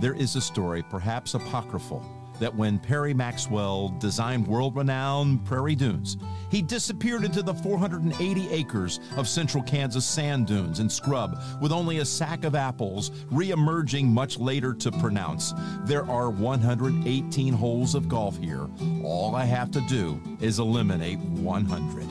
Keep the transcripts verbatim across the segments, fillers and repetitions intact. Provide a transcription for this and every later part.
There is a story, perhaps apocryphal, that when Perry Maxwell designed world-renowned Prairie Dunes, he disappeared into the four hundred eighty acres of central Kansas sand dunes and scrub with only a sack of apples, re-emerging much later to pronounce, "There are one hundred eighteen holes of golf here. All I have to do is eliminate one hundred."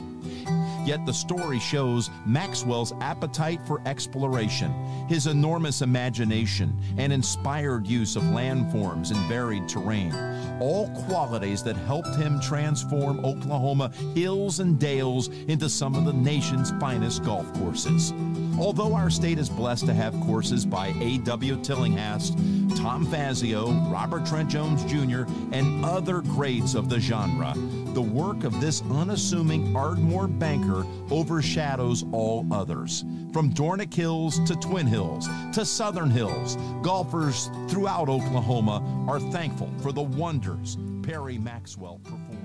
Yet the story shows Maxwell's appetite for exploration, his enormous imagination, and inspired use of landforms and varied terrain, all qualities that helped him transform Oklahoma hills and dales into some of the nation's finest golf courses. Although our state is blessed to have courses by A W Tillinghast, Tom Fazio, Robert Trent Jones Junior, and other greats of the genre, the work of this unassuming Ardmore banker overshadows all others. From Dornick Hills to Twin Hills to Southern Hills, golfers throughout Oklahoma are thankful for the wonders Perry Maxwell performed.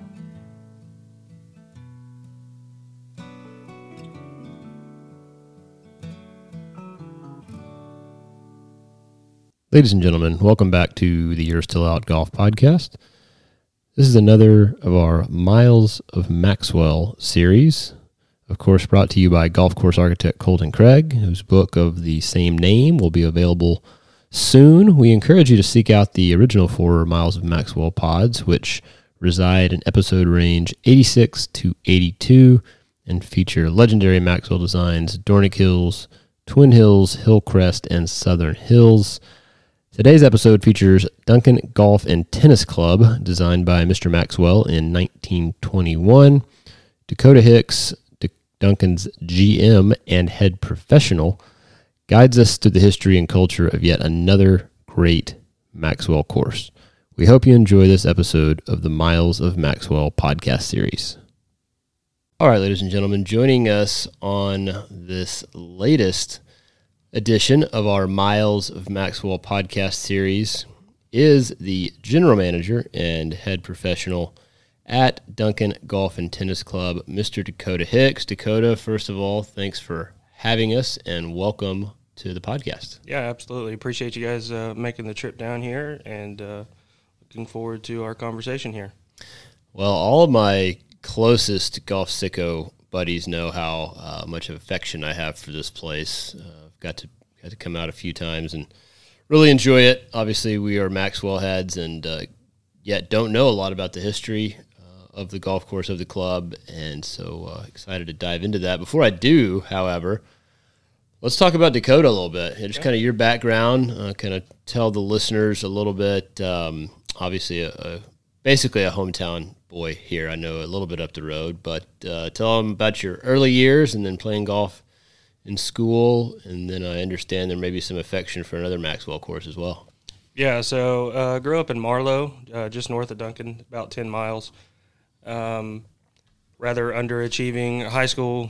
Ladies and gentlemen, welcome back to the Year Still Out Golf Podcast. This is another of our Miles of Maxwell series, of course brought to you by golf course architect Colton Craig, whose book of the same name will be available soon. We encourage you to seek out the original four Miles of Maxwell pods, which reside in episode range eighty-six to eighty-two and feature legendary Maxwell designs, Dornick Hills, Twin Hills, Hillcrest, and Southern Hills. Today's episode features Duncan Golf and Tennis Club, designed by Mister Maxwell in nineteen twenty-one. Dakota Hicks, Duncan's G M and head professional, guides us through the history and culture of yet another great Maxwell course. We hope you enjoy this episode of the Miles of Maxwell podcast series. All right, ladies and gentlemen, joining us on this latest edition of our Miles of Maxwell podcast series is the general manager and head professional at Duncan Golf and Tennis Club, Mister Dakota Hicks. Dakota, first of all, thanks for having us and welcome to the podcast. Yeah, absolutely. Appreciate you guys uh, making the trip down here and uh, looking forward to our conversation here. Well, all of my closest golf sicko buddies know how uh, much of affection I have for this place. Uh, Got to got to come out a few times and really enjoy it. Obviously, we are Maxwell heads and uh, yet don't know a lot about the history uh, of the golf course, of the club, and so uh, excited to dive into that. Before I do, however, let's talk about Dakota a little bit. Okay. Just kind of your background, uh, kind of tell the listeners a little bit. Um, obviously, a, a, basically a hometown boy here. I know a little bit up the road, but uh, tell them about your early years and then playing golf in school, and then I understand there may be some affection for another Maxwell course as well. Yeah, so I uh, grew up in Marlow, uh, just north of Duncan, about ten miles. Um, rather underachieving high school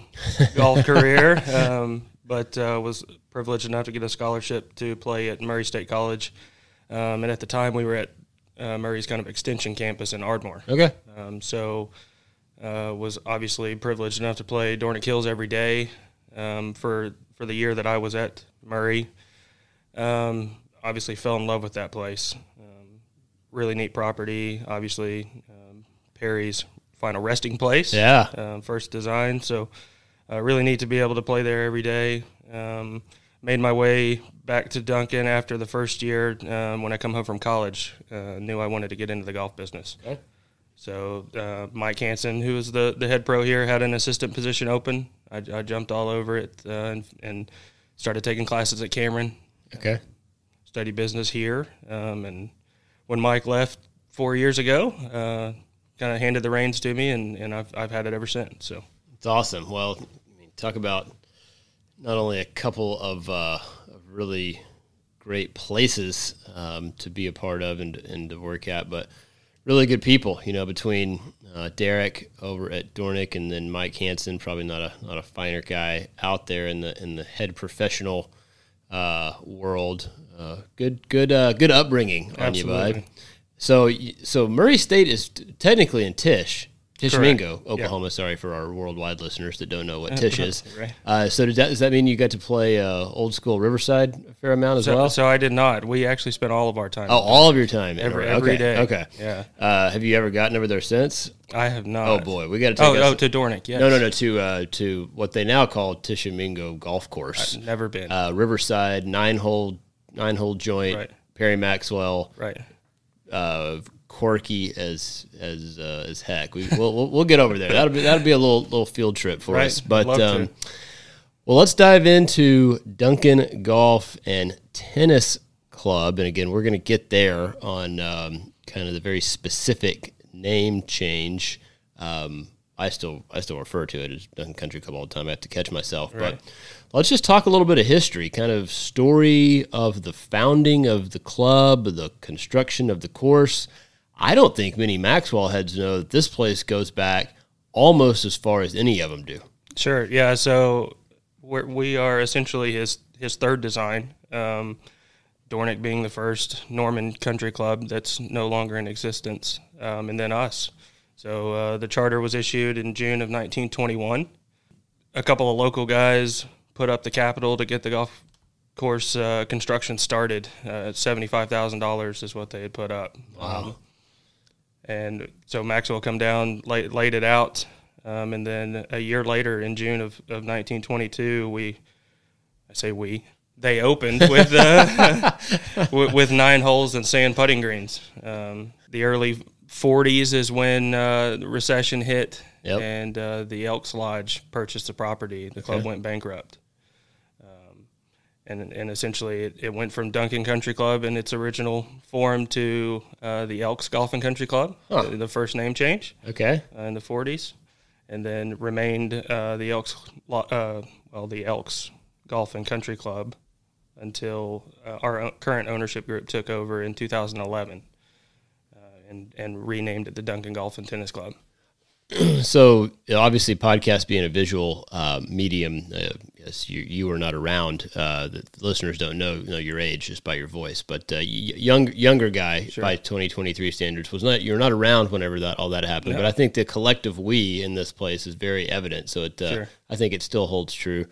golf career, um, but uh, was privileged enough to get a scholarship to play at Murray State College. Um, and at the time, we were at uh, Murray's kind of extension campus in Ardmore. Okay. Um, so uh, was obviously privileged enough to play Dornick Hills every day. Um, for, for the year that I was at Murray, um, obviously fell in love with that place. Um, really neat property, obviously um, Perry's final resting place. Yeah. Um, first design. So uh, really neat to be able to play there every day. Um, made my way back to Duncan after the first year um, when I come home from college. Uh, knew I wanted to get into the golf business. Okay. So uh, Mike Hansen, who was the, the head pro here, had an assistant position open. I, I jumped all over it uh, and, and started taking classes at Cameron. Okay. Uh, studied business here. Um, and when Mike left four years ago, uh, kind of handed the reins to me, and, and I've, I've had it ever since. So it's awesome. Well, I mean, talk about not only a couple of, uh, of really great places um, to be a part of and, and to work at, but really good people, you know, between uh, Derek over at Dornick and then Mike Hansen, probably not a not a finer guy out there in the in the head professional uh, world. Uh, good good uh, good upbringing on Absolutely. You, bud. So so Murray State is t- technically in Tish. Tishomingo, Oklahoma. Yep. Sorry for our worldwide listeners that don't know what Tish is. Right. Uh, so does that, does that mean you got to play uh, old school Riverside a fair amount as so, well? So I did not. We actually spent all of our time. Oh, all of your time. Every, every okay. day. Okay. Yeah. Uh, have you ever gotten over there since? I have not. Oh, boy. We got to take oh, us. Oh, to Dornick, yes. No, no, no, to uh, to what they now call Tishomingo Golf Course. I've never been. Uh, Riverside, nine-hole nine hole joint, right. Perry Maxwell. Right. Uh quirky as as uh, as heck. We we'll, we'll we'll get over there. That'll be that'll be a little little field trip for right. us. But um, well, let's dive into Duncan Golf and Tennis Club. And again, we're going to get there on um, kind of the very specific name change. Um, I still I still refer to it as Duncan Country Club all the time. I have to catch myself. Right. But let's just talk a little bit of history, kind of story of the founding of the club, the construction of the course. I don't think many Maxwell heads know that this place goes back almost as far as any of them do. Sure, yeah. So we're, we are essentially his his third design, um, Dornick being the first Norman Country Club that's no longer in existence, um, and then us. So uh, the charter was issued in June of nineteen twenty-one. A couple of local guys put up the capital to get the golf course uh, construction started. Uh, seventy-five thousand dollars is what they had put up. Wow. Um, And so Maxwell come down, laid, laid it out, um, and then a year later, in June of, of nineteen twenty-two, we, I say we, they opened with uh, with, with nine holes and sand putting greens. Um, the early forties is when uh, the recession hit, yep. and uh, the Elks Lodge purchased the property. The okay. club went bankrupt. And and essentially, it, it went from Duncan Country Club in its original form to uh, the Elks Golf and Country Club, huh. the, the first name change, okay, uh, in the forties, and then remained uh, the Elks, uh, well, the Elks Golf and Country Club until uh, our current ownership group took over in two thousand eleven, uh, and and renamed it the Duncan Golf and Tennis Club. So obviously, podcast being a visual uh, medium, uh, yes, you you are not around. Uh, the listeners don't know know your age just by your voice, but uh, young younger guy sure. by twenty twenty-three standards was not. You're not around whenever that all that happened. No. But I think the collective we in this place is very evident. So it, uh, sure. I think it still holds true.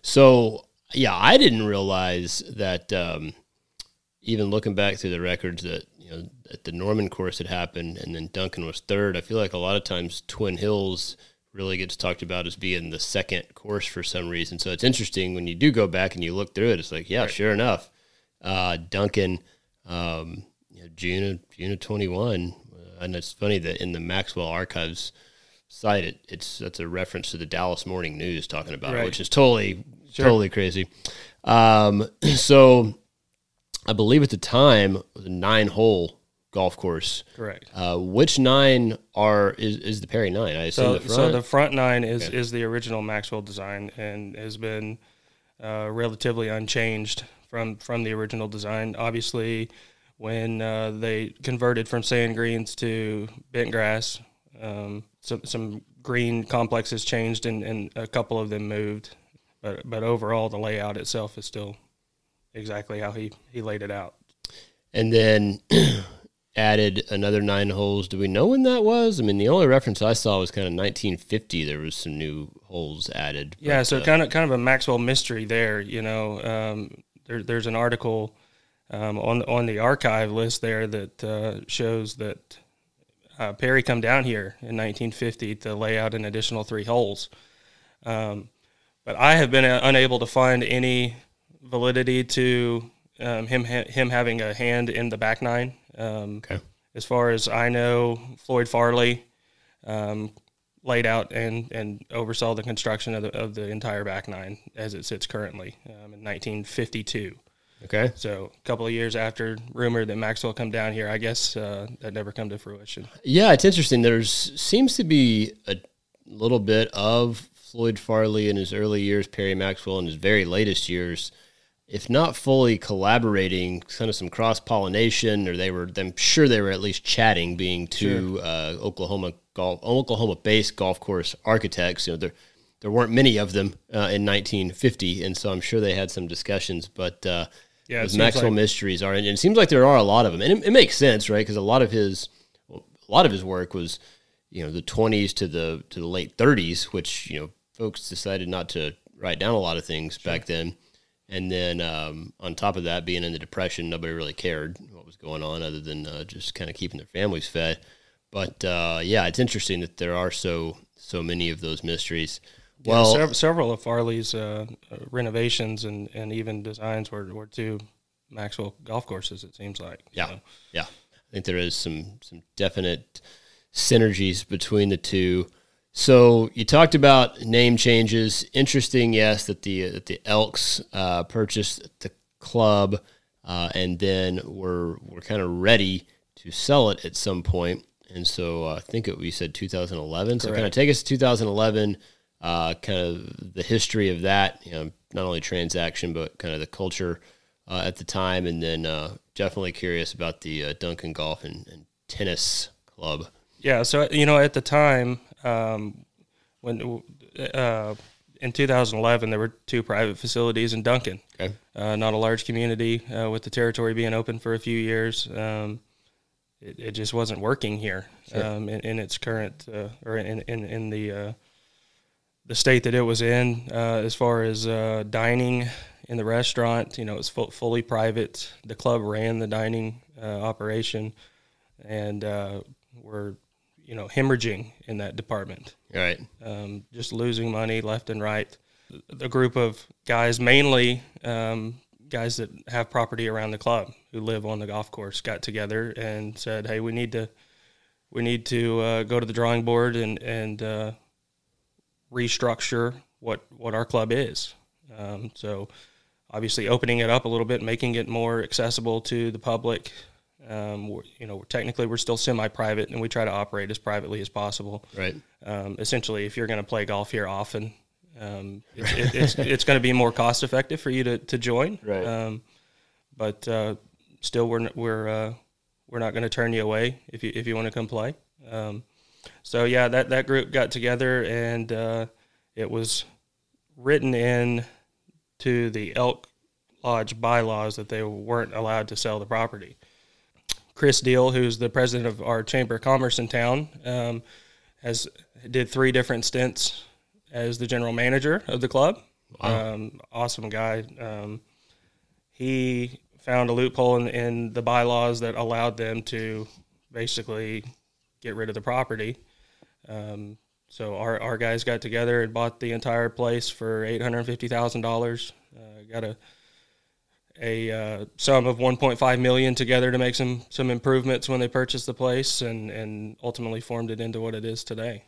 So yeah, I didn't realize that. Um, even looking back through the records that. At the Norman course had happened, and then Duncan was third. I feel like a lot of times Twin Hills really gets talked about as being the second course for some reason. So it's interesting when you do go back and you look through it. It's like, yeah, right. sure enough, uh, Duncan, um, you know, June of June of twenty-one, and it's funny that in the Maxwell Archives site, it, it's that's a reference to the Dallas Morning News talking about right. it, which is totally sure. totally crazy. Um, so. I believe at the time it was a nine-hole golf course. Correct. Uh, which nine are is, is the Perry nine? I assume so, the front. So the front nine is okay. is the original Maxwell design and has been uh, relatively unchanged from from the original design. Obviously, when uh, they converted from sand greens to bent grass, um, some some green complexes changed and, and a couple of them moved, but but overall the layout itself is still. Exactly how he, he laid it out. And then added another nine holes. Do we know when that was? I mean, the only reference I saw was kind of nineteen fifty. There was some new holes added. Yeah, but, so uh, kind of kind of a Maxwell mystery there, you know. Um, there, there's an article um, on, on the archive list there that uh, shows that uh, Perry come down here in nineteen fifty to lay out an additional three holes. Um, but I have been unable to find any... validity to um, him ha him having a hand in the back nine. Um, okay. As far as I know, Floyd Farley um, laid out and, and oversaw the construction of the, of the entire back nine as it sits currently um, in nineteen fifty-two. Okay. So a couple of years after rumor that Maxwell come down here, I guess uh, that never come to fruition. Yeah, it's interesting. There's seems to be a little bit of Floyd Farley in his early years, Perry Maxwell in his very latest years, if not fully collaborating, kind of some cross-pollination, or they were, I'm sure they were at least chatting, being two sure. uh, Oklahoma golf, Oklahoma-based golf course architects. You know, there there weren't many of them uh, in nineteen fifty, and so I'm sure they had some discussions. But uh, yeah, those Maxwell like mysteries are, and it seems like there are a lot of them, and it, it makes sense, right? Because a lot of his, a lot of his work was. you know, the twenties to the to the late thirties, which, you know, folks decided not to write down a lot of things sure. back then. And then um, on top of that, being in the Depression, nobody really cared what was going on other than uh, just kind of keeping their families fed. But, uh, yeah, it's interesting that there are so so many of those mysteries. Yeah, well, several, several of Farley's uh, renovations and, and even designs were, were to Maxwell golf courses, it seems like. Yeah, so. yeah. I think there is some, some definite synergies between the two. So you talked about name changes. Interesting, yes, that the that the Elks uh, purchased the club uh, and then were were kind of ready to sell it at some point. And so uh, I think it, we said two thousand eleven. Correct. So kind of take us to two thousand eleven, uh, kind of the history of that, you know, not only transaction but kind of the culture uh, at the time. And then uh, definitely curious about the uh, Duncan Golf and, and Tennis Club. Yeah, so, you know, at the time, um, when uh, in two thousand eleven, there were two private facilities in Duncan. Okay. Uh, not a large community, uh, with the territory being open for a few years. Um, it, it just wasn't working here sure. um, in, in its current uh, or in, in, in the uh, the state that it was in uh, as far as uh, dining in the restaurant. You know, it was full, fully private. The club ran the dining uh, operation and uh, were – you know, hemorrhaging in that department. Right. Um, just losing money left and right. The group of guys, mainly um, guys that have property around the club who live on the golf course, got together and said, hey, we need to we need to uh, go to the drawing board and, and uh, restructure what, what our club is. Um, so obviously opening it up a little bit, making it more accessible to the public. Um, we're, you know, we're technically we're still semi-private, and we try to operate as privately as possible. Right. Um, essentially, if you're going to play golf here often, um, it's, it, it's it's going to be more cost-effective for you to, to join. Right. Um, but uh, still, we're we're uh, we're not going to turn you away if you if you want to come play. Um, so yeah, that that group got together, and uh, it was written in to the Elk Lodge bylaws that they weren't allowed to sell the property. Chris Deal, who's the president of our Chamber of Commerce in town, um, has did three different stints as the general manager of the club. Wow. Um, awesome guy. Um, he found a loophole in, in the bylaws that allowed them to basically get rid of the property. Um, so our, our guys got together and bought the entire place for eight hundred fifty thousand dollars. Uh, got a a uh, sum of one point five million dollars together to make some some improvements when they purchased the place and, and ultimately formed it into what it is today.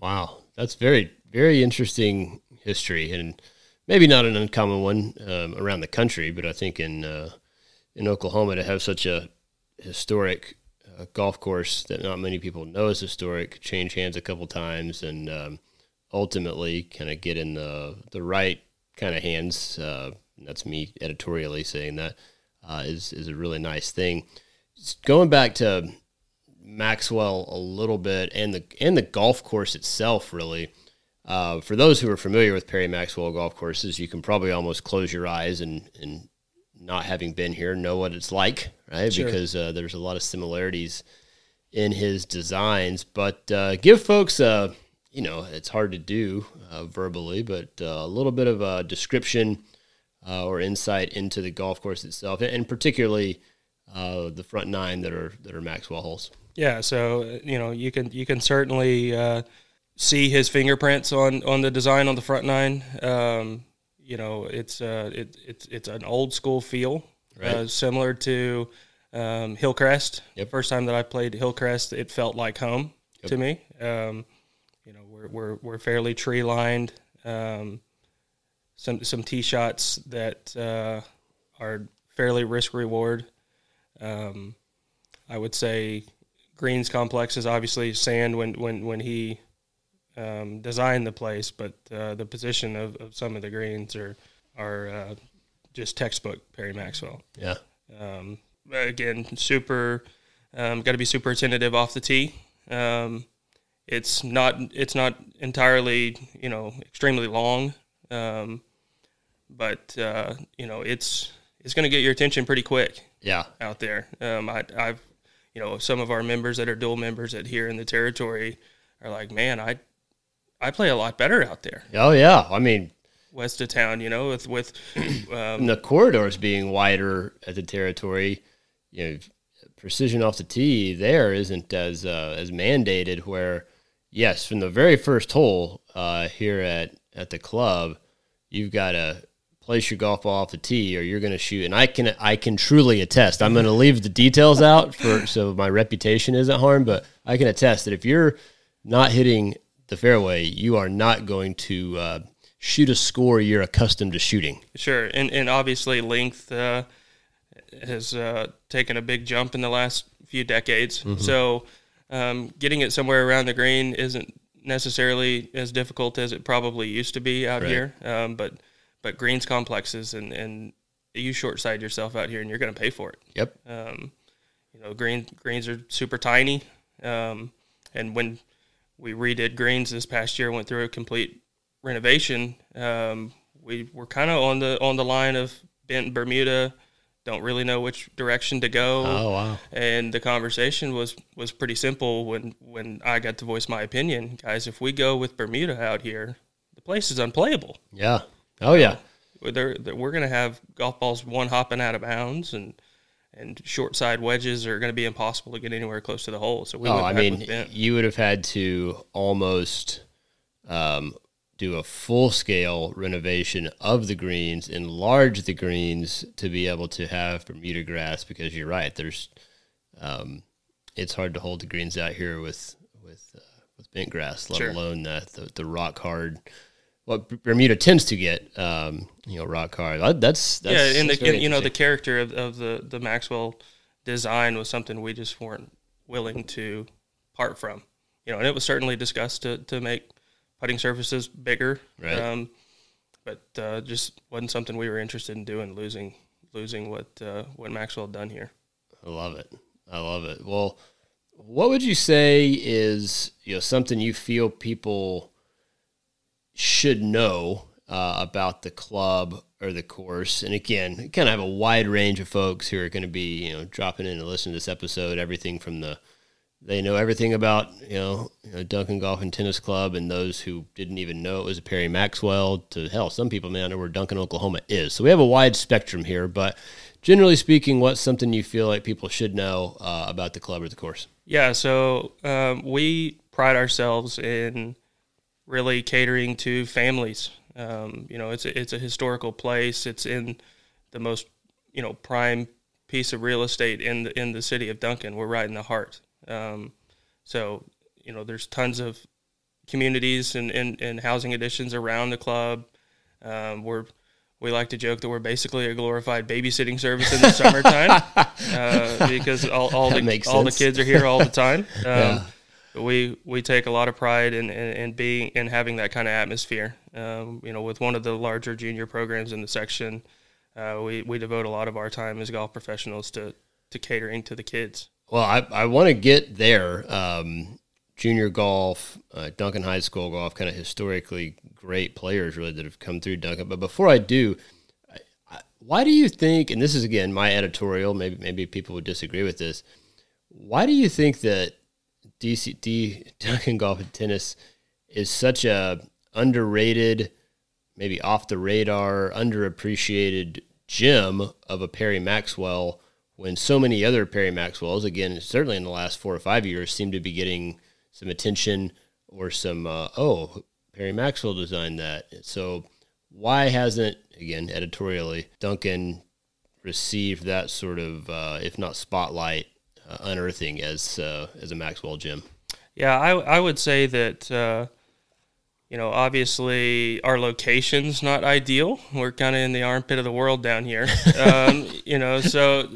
Wow. That's very, very interesting history, and maybe not an uncommon one um, around the country, but I think in uh, in Oklahoma to have such a historic uh, golf course that not many people know is historic, change hands a couple times, and um, ultimately kind of get in the, the right kind of hands, uh and that's me editorially saying that, uh, is, is a really nice thing. Just going back to Maxwell a little bit and the and the golf course itself, really, uh, for those who are familiar with Perry Maxwell golf courses, you can probably almost close your eyes and, and not having been here, know what it's like, right? Sure. Because uh, there's a lot of similarities in his designs. But uh, give folks a, you know, it's hard to do uh, verbally, but uh, a little bit of a description Uh, or insight into the golf course itself, and particularly uh, the front nine that are that are Maxwell holes. Yeah, so you know you can you can certainly uh, see his fingerprints on, on the design on the front nine. Um, you know, it's uh, it, it's it's an old school feel, right. uh, similar to um, Hillcrest. Yep. The first time that I played Hillcrest, it felt like home yep. to me. Um, you know, we're we're we're fairly tree lined. Um, Some some tee shots that uh, are fairly risk reward. Um, I would say greens complex is obviously sand when when when he um, designed the place, but uh, the position of, of some of the greens are are uh, just textbook Perry Maxwell. Yeah. Um, again, super um, got to be super attentive off the tee. Um, it's not it's not entirely you know extremely long. Um, but, uh, you know, it's, it's going to get your attention pretty quick. Yeah. Out there. Um, I, I've, you know, some of our members that are dual members at here in the territory, are like, man, I I play a lot better out there. Oh, yeah. I mean, west of town, you know, with, with um, the corridors being wider at the Territory, you know, precision off the tee there isn't as uh, as mandated where, yes, from the very first hole uh, here at, at the club, you've got to place your golf ball off the tee or you're going to shoot. And I can I can truly attest. I'm going to leave the details out for so my reputation isn't harmed, but I can attest that if you're not hitting the fairway, you are not going to uh, shoot a score you're accustomed to shooting. Sure, and and obviously length uh, has uh, taken a big jump in the last few decades. Mm-hmm. So um, getting it somewhere around the green isn't necessarily as difficult as it probably used to be out right. here, um, but but greens complexes and and you short side yourself out here, and you're going to pay for it. Yep. Um, you know, green greens are super tiny, um, and when we redid greens this past year, went through a complete renovation. Um, we were kind of on the on the line of bent Bermuda, don't really know which direction to go. Oh, wow. And the conversation was, was pretty simple when, when I got to voice my opinion. Guys, if we go with Bermuda out here, the place is unplayable. Yeah. Oh, yeah. Uh, they're, they're, we're going to have golf balls one hopping out of bounds, and and short side wedges are going to be impossible to get anywhere close to the hole. So we oh, I mean, you would have had to almost um, do a full-scale renovation of the greens, enlarge the greens to be able to have Bermuda grass, because you're right, there's um, it's hard to hold the greens out here with with, uh, with bent grass, let sure. alone the, the, the rock-hard. What Bermuda tends to get, um, you know, rock hard. That's, that's yeah, and, that's the, and you know, the character of, of the the Maxwell design was something we just weren't willing to part from. You know, and it was certainly discussed to, to make putting surfaces bigger, right. um, but uh, just wasn't something we were interested in doing. Losing losing what uh, what Maxwell had done here. I love it. I love it. Well, what would you say is you know something you feel people should know uh, about the club or the course? And again, kind of have a wide range of folks who are going to be, you know, dropping in and listening to this episode, everything from the, they know everything about, you know, you know, Duncan Golf and Tennis Club and those who didn't even know it was a Perry Maxwell to hell. Some people may not know where Duncan, Oklahoma is. So we have a wide spectrum here, but generally speaking, what's something you feel like people should know uh, about the club or the course? Yeah. So um, we pride ourselves in really catering to families. Um, you know, it's a, it's a historical place. It's in the most, you know, prime piece of real estate in the, in the city of Duncan. We're right in the heart. Um, so, you know, there's tons of communities and, and, and housing additions around the club. Um, we're, we like to joke that we're basically a glorified babysitting service in the summertime uh, because all, all, the, all the kids are here all the time. Um, yeah. We we take a lot of pride in, in, in being in having that kind of atmosphere. Um, you know, with one of the larger junior programs in the section, uh, we we devote a lot of our time as golf professionals to to catering to the kids. Well, I I want to get there. Um, junior golf, uh, Duncan High School golf, kind of historically great players really that have come through Duncan. But before I do, I, I, why do you think? And this is again my editorial. Maybe maybe people would disagree with this. Why do you think that D C D Duncan Golf and Tennis is such a underrated, maybe off the radar, underappreciated gem of a Perry Maxwell when so many other Perry Maxwells, again, certainly in the last four or five years, seem to be getting some attention or some, uh, oh, Perry Maxwell designed that. So why hasn't, again, editorially, Duncan received that sort of, uh, if not spotlight, Uh, unearthing as uh, as a Maxwell gym? Yeah, I I would say that uh, you know obviously our location's not ideal. We're kind of in the armpit of the world down here, um, you know. So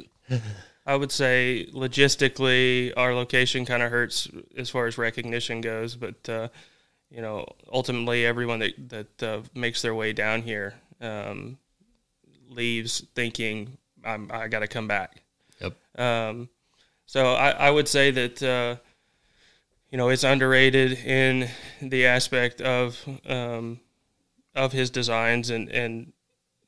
I would say logistically our location kind of hurts as far as recognition goes. But uh, you know ultimately everyone that that uh, makes their way down here um, leaves thinking I'm I got to come back. Yep. Um, So I, I would say that, uh, you know, it's underrated in the aspect of um, of his designs, and, and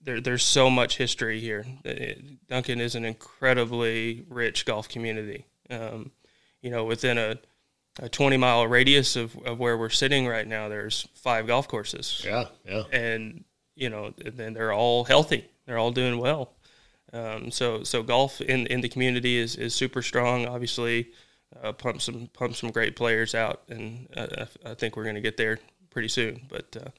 there, there's so much history here. It, Duncan is an incredibly rich golf community. Um, you know, within a a twenty mile radius of, of where we're sitting right now, there's five golf courses. Yeah, yeah. And, you know, then they're all healthy. They're all doing well. Um, so, so golf in, in the community is, is super strong, obviously. Uh, pump some pump some great players out, and uh, I think we're going to get there pretty soon. But uh,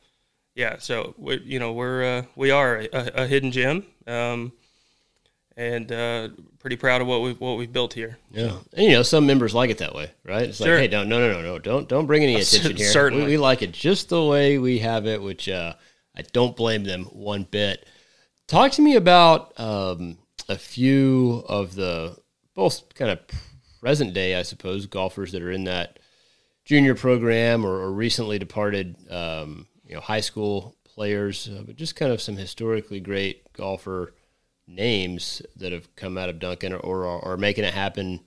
yeah, so we, you know we're uh, we are a, a hidden gem, um, and uh, pretty proud of what we've what we've built here. Yeah, and you know some members like it that way, right? It's sure. like, hey, don't, no, no, no, no, don't don't bring any attention here. Certainly, we, we like it just the way we have it, which uh, I don't blame them one bit. Talk to me about um, a few of the both kind of present day, I suppose, golfers that are in that junior program or, or recently departed, um, you know, high school players, uh, but just kind of some historically great golfer names that have come out of Duncan or, or are making it happen,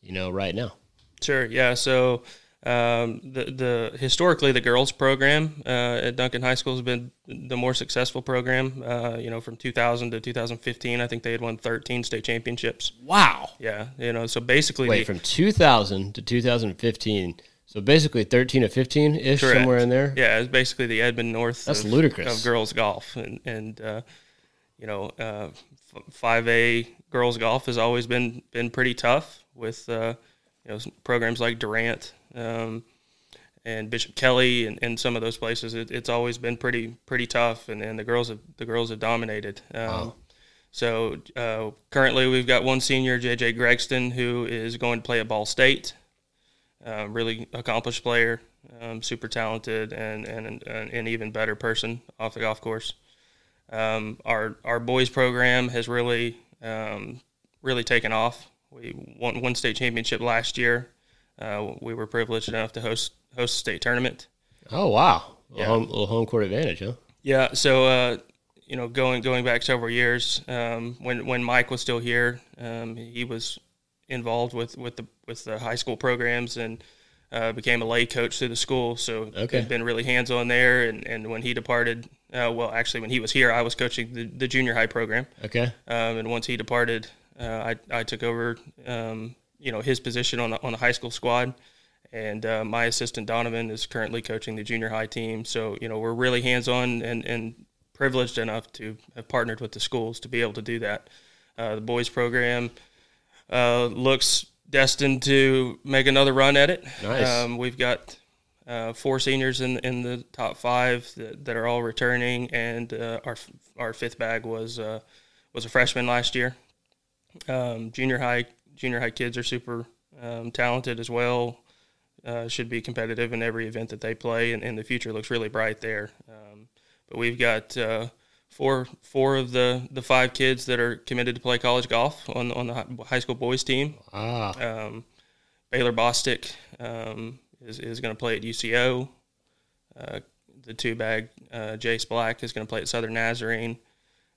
you know, right now. Sure. Yeah. So um, the, the historically the girls program uh, at Duncan High School has been the more successful program, uh, you know, from two thousand to twenty fifteen. I think they had won thirteen state championships. Wow. Yeah. You know, so basically. Wait, the, from two thousand to twenty fifteen. So basically thirteen to fifteen-ish, somewhere in there. Yeah, it's basically the Edmond North That's of, ludicrous. of girls golf. And, and uh, you know, uh, five A girls golf has always been, been pretty tough with, uh, you know, programs like Durant, um, and Bishop Kelly and, and some of those places. It, it's always been pretty pretty tough, and, and the girls have the girls have dominated. Um, wow. So uh, currently we've got one senior, J J Gregston, who is going to play at Ball State. Uh, really accomplished player, um, super talented, and, and and an even better person off the golf course. Um, our our boys program has really um, really taken off. We won one state championship last year. Uh, we were privileged enough to host host a state tournament. Oh wow, yeah. a, home, a little home court advantage, huh? Yeah. So uh, you know, going going back several years, um, when when Mike was still here, um, he was involved with, with the with the high school programs and uh, became a lay coach through the school. So okay. He'd been really hands on there. And, and when he departed, uh, well, actually when he was here, I was coaching the, the junior high program. Okay. Um, and once he departed, uh, I I took over. Um, you know, his position on the, on the high school squad, and uh, my assistant Donovan is currently coaching the junior high team. So, you know, we're really hands-on and, and privileged enough to have partnered with the schools to be able to do that. Uh, the boys program uh, looks destined to make another run at it. Nice. Um, we've got uh, four seniors in, in the top five that, that are all returning, and uh, our our fifth bag was, uh, was a freshman last year. Um, junior high Junior high kids are super um, talented as well, uh, should be competitive in every event that they play, and, and the future looks really bright there. Um, but we've got uh, four four of the, the five kids that are committed to play college golf on, on the high school boys team. Ah. Um, Baylor Bostic um, is, is going to play at U C O. Uh, the two-bag uh, Jace Black is going to play at Southern Nazarene.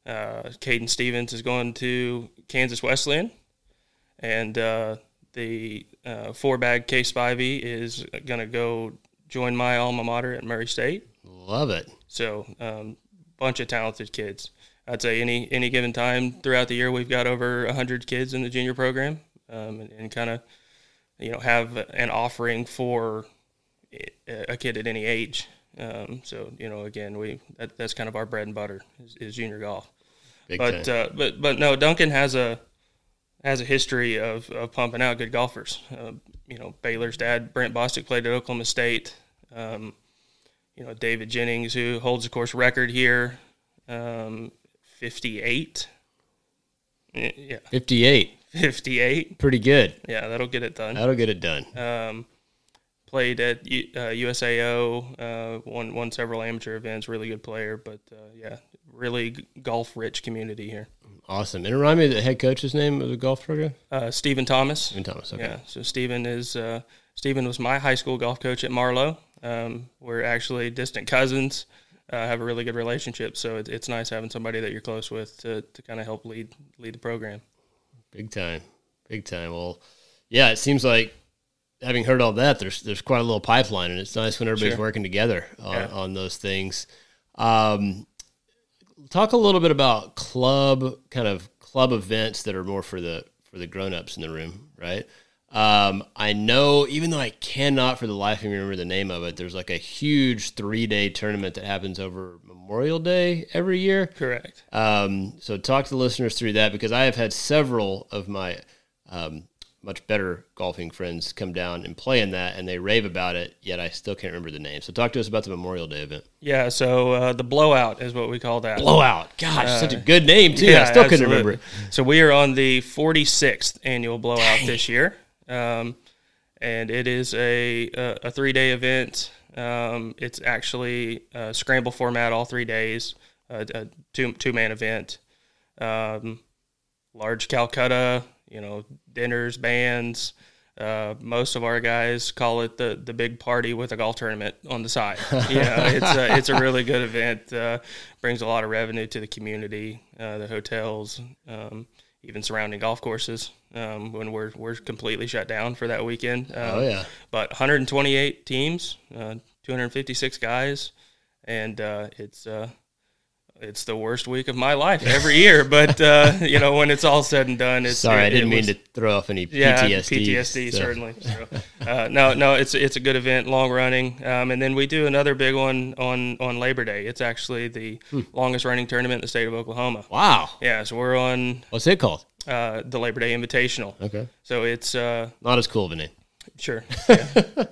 Uh, Caden Stevens is going to Kansas Wesleyan. And uh, the uh, four-bag Case Spivey is going to go join my alma mater at Murray State. Love it. So a um, bunch of talented kids. I'd say any any given time throughout the year, we've got over one hundred kids in the junior program, um, and, and kind of, you know, have an offering for a kid at any age. Um, so, you know, again, we that, that's kind of our bread and butter is, is junior golf. Big but, uh, but, but, no, Duncan has a – has a history of, of pumping out good golfers. Uh, you know, Baylor's dad, Brent Bostic, played at Oklahoma State. Um, you know, David Jennings, who holds the course record here, um, fifty-eight. Yeah. fifty-eight. fifty-eight. Pretty good. Yeah, that'll get it done. That'll get it done. Um, played at uh, U S A O, uh, won, won several amateur events, really good player. But, uh, yeah, really golf-rich community here. Awesome. And remind me of the head coach's name of the golf program? Uh, Stephen Thomas. Stephen Thomas, okay. Yeah, so Stephen is, uh, Stephen was my high school golf coach at Marlow. Um, we're actually distant cousins, uh, have a really good relationship, so it, it's nice having somebody that you're close with to, to kind of help lead lead the program. Big time. Big time. Well, yeah, it seems like having heard all that, there's there's quite a little pipeline, and it's nice when everybody's sure. working together on, yeah. on those things. Um Talk a little bit about club, kind of club events that are more for the for the grown-ups in the room, right? Um, I know, even though I cannot for the life of me remember the name of it, there's like a huge three-day tournament that happens over Memorial Day every year. Correct. Um, so talk to the listeners through that, because I have had several of my um, much better golfing friends come down and play in that, and they rave about it, yet I still can't remember the name. So talk to us about the Memorial Day event. Yeah, so uh, the Blowout is what we call that. Blowout. Gosh, uh, such a good name, too. Yeah, I still absolutely. couldn't remember it. So we are on the forty-sixth annual Blowout Dang. this year. Um, and it is a, a, a three-day event. Um, it's actually a scramble format all three days, a, a two, two-man event. Um, large Calcutta, you know, dinners, bands. Uh, most of our guys call it the, the big party with a golf tournament on the side. You know, it's a, it's a really good event. Uh, brings a lot of revenue to the community, uh, the hotels, um, even surrounding golf courses. Um, when we're we're completely shut down for that weekend. Um, oh, yeah. But one hundred twenty-eight teams, uh, two hundred fifty-six guys, and uh, it's uh, it's the worst week of my life every year. But, uh, you know, when it's all said and done, it's... Sorry, it, I didn't mean was, to throw off any P T S D. Yeah, P T S D, so. certainly. So, uh, no, no, it's it's a good event, long running. Um, and then we do another big one on, on Labor Day. It's actually the hmm. longest running tournament in the state of Oklahoma. Wow. Yeah, so we're on... What's it called? Uh, the Labor Day Invitational. Okay. So it's... Uh, Not as cool of a name. Sure. Yeah.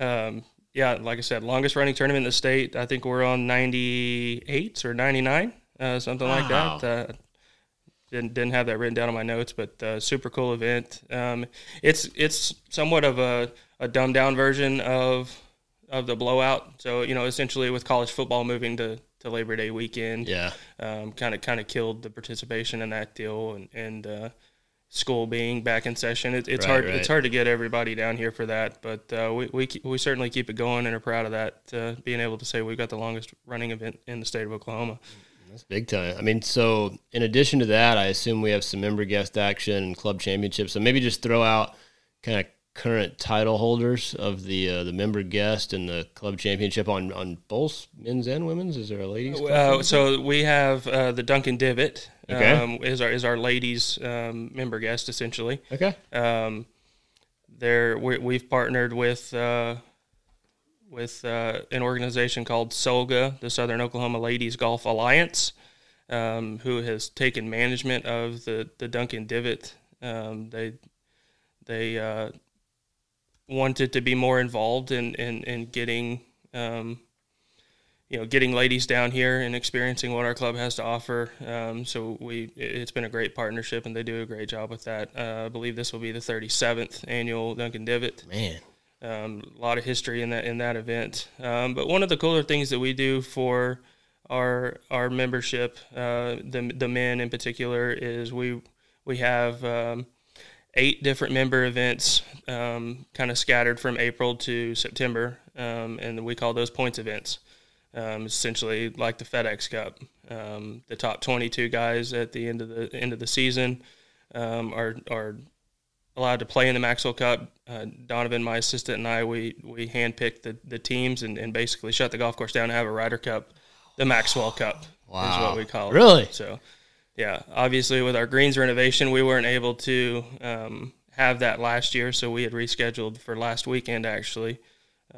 um, yeah, like I said, longest running tournament in the state. I think we're on ninety-eight or ninety-nine, uh, something wow. like that. Uh, didn't didn't have that written down on my notes, but uh, super cool event. Um, it's it's somewhat of a, a dumbed-down version of of the Blowout. So, you know, essentially with college football moving to... to Labor Day weekend, yeah, um, kind of kind of killed the participation in that deal, and and uh, school being back in session, it, it's right, hard. Right. It's hard to get everybody down here for that, but uh, we we we certainly keep it going and are proud of that. Uh, being able to say we've got the longest running event in the state of Oklahoma, that's big time. I mean, so in addition to that, I assume we have some member guest action and club championships. So maybe just throw out kind of current title holders of the uh, the member guest and the club championship on, on both men's and women's. Is there a ladies? Uh, so we have uh, the Duncan Divot okay. um, is our is our ladies um, member guest essentially. Okay. Um, there we, we've partnered with uh, with uh, an organization called SOLGA, the Southern Oklahoma Ladies Golf Alliance, um, who has taken management of the the Duncan Divot. Um, they they uh, wanted to be more involved in, in, in getting, um, you know, getting ladies down here and experiencing what our club has to offer. Um, so we, it's been a great partnership, and they do a great job with that. Uh, I believe this will be the thirty-seventh annual Duncan Divot. Man. Um, a lot of history in that, in that event. Um, but one of the cooler things that we do for our, our membership, uh, the, the men in particular, is we, we have, um, eight different member events um, kind of scattered from April to September, um, and we call those points events, um, essentially like the FedEx Cup. Um, the top twenty-two guys at the end of the end of the season um, are are allowed to play in the Maxwell Cup. Uh, Donovan, my assistant, and I, we, we handpicked the, the teams and, and basically shut the golf course down to have a Ryder Cup. The Maxwell Cup wow. is what we call it. Really? So. Yeah, obviously with our greens renovation, we weren't able to um, have that last year, so we had rescheduled for last weekend actually.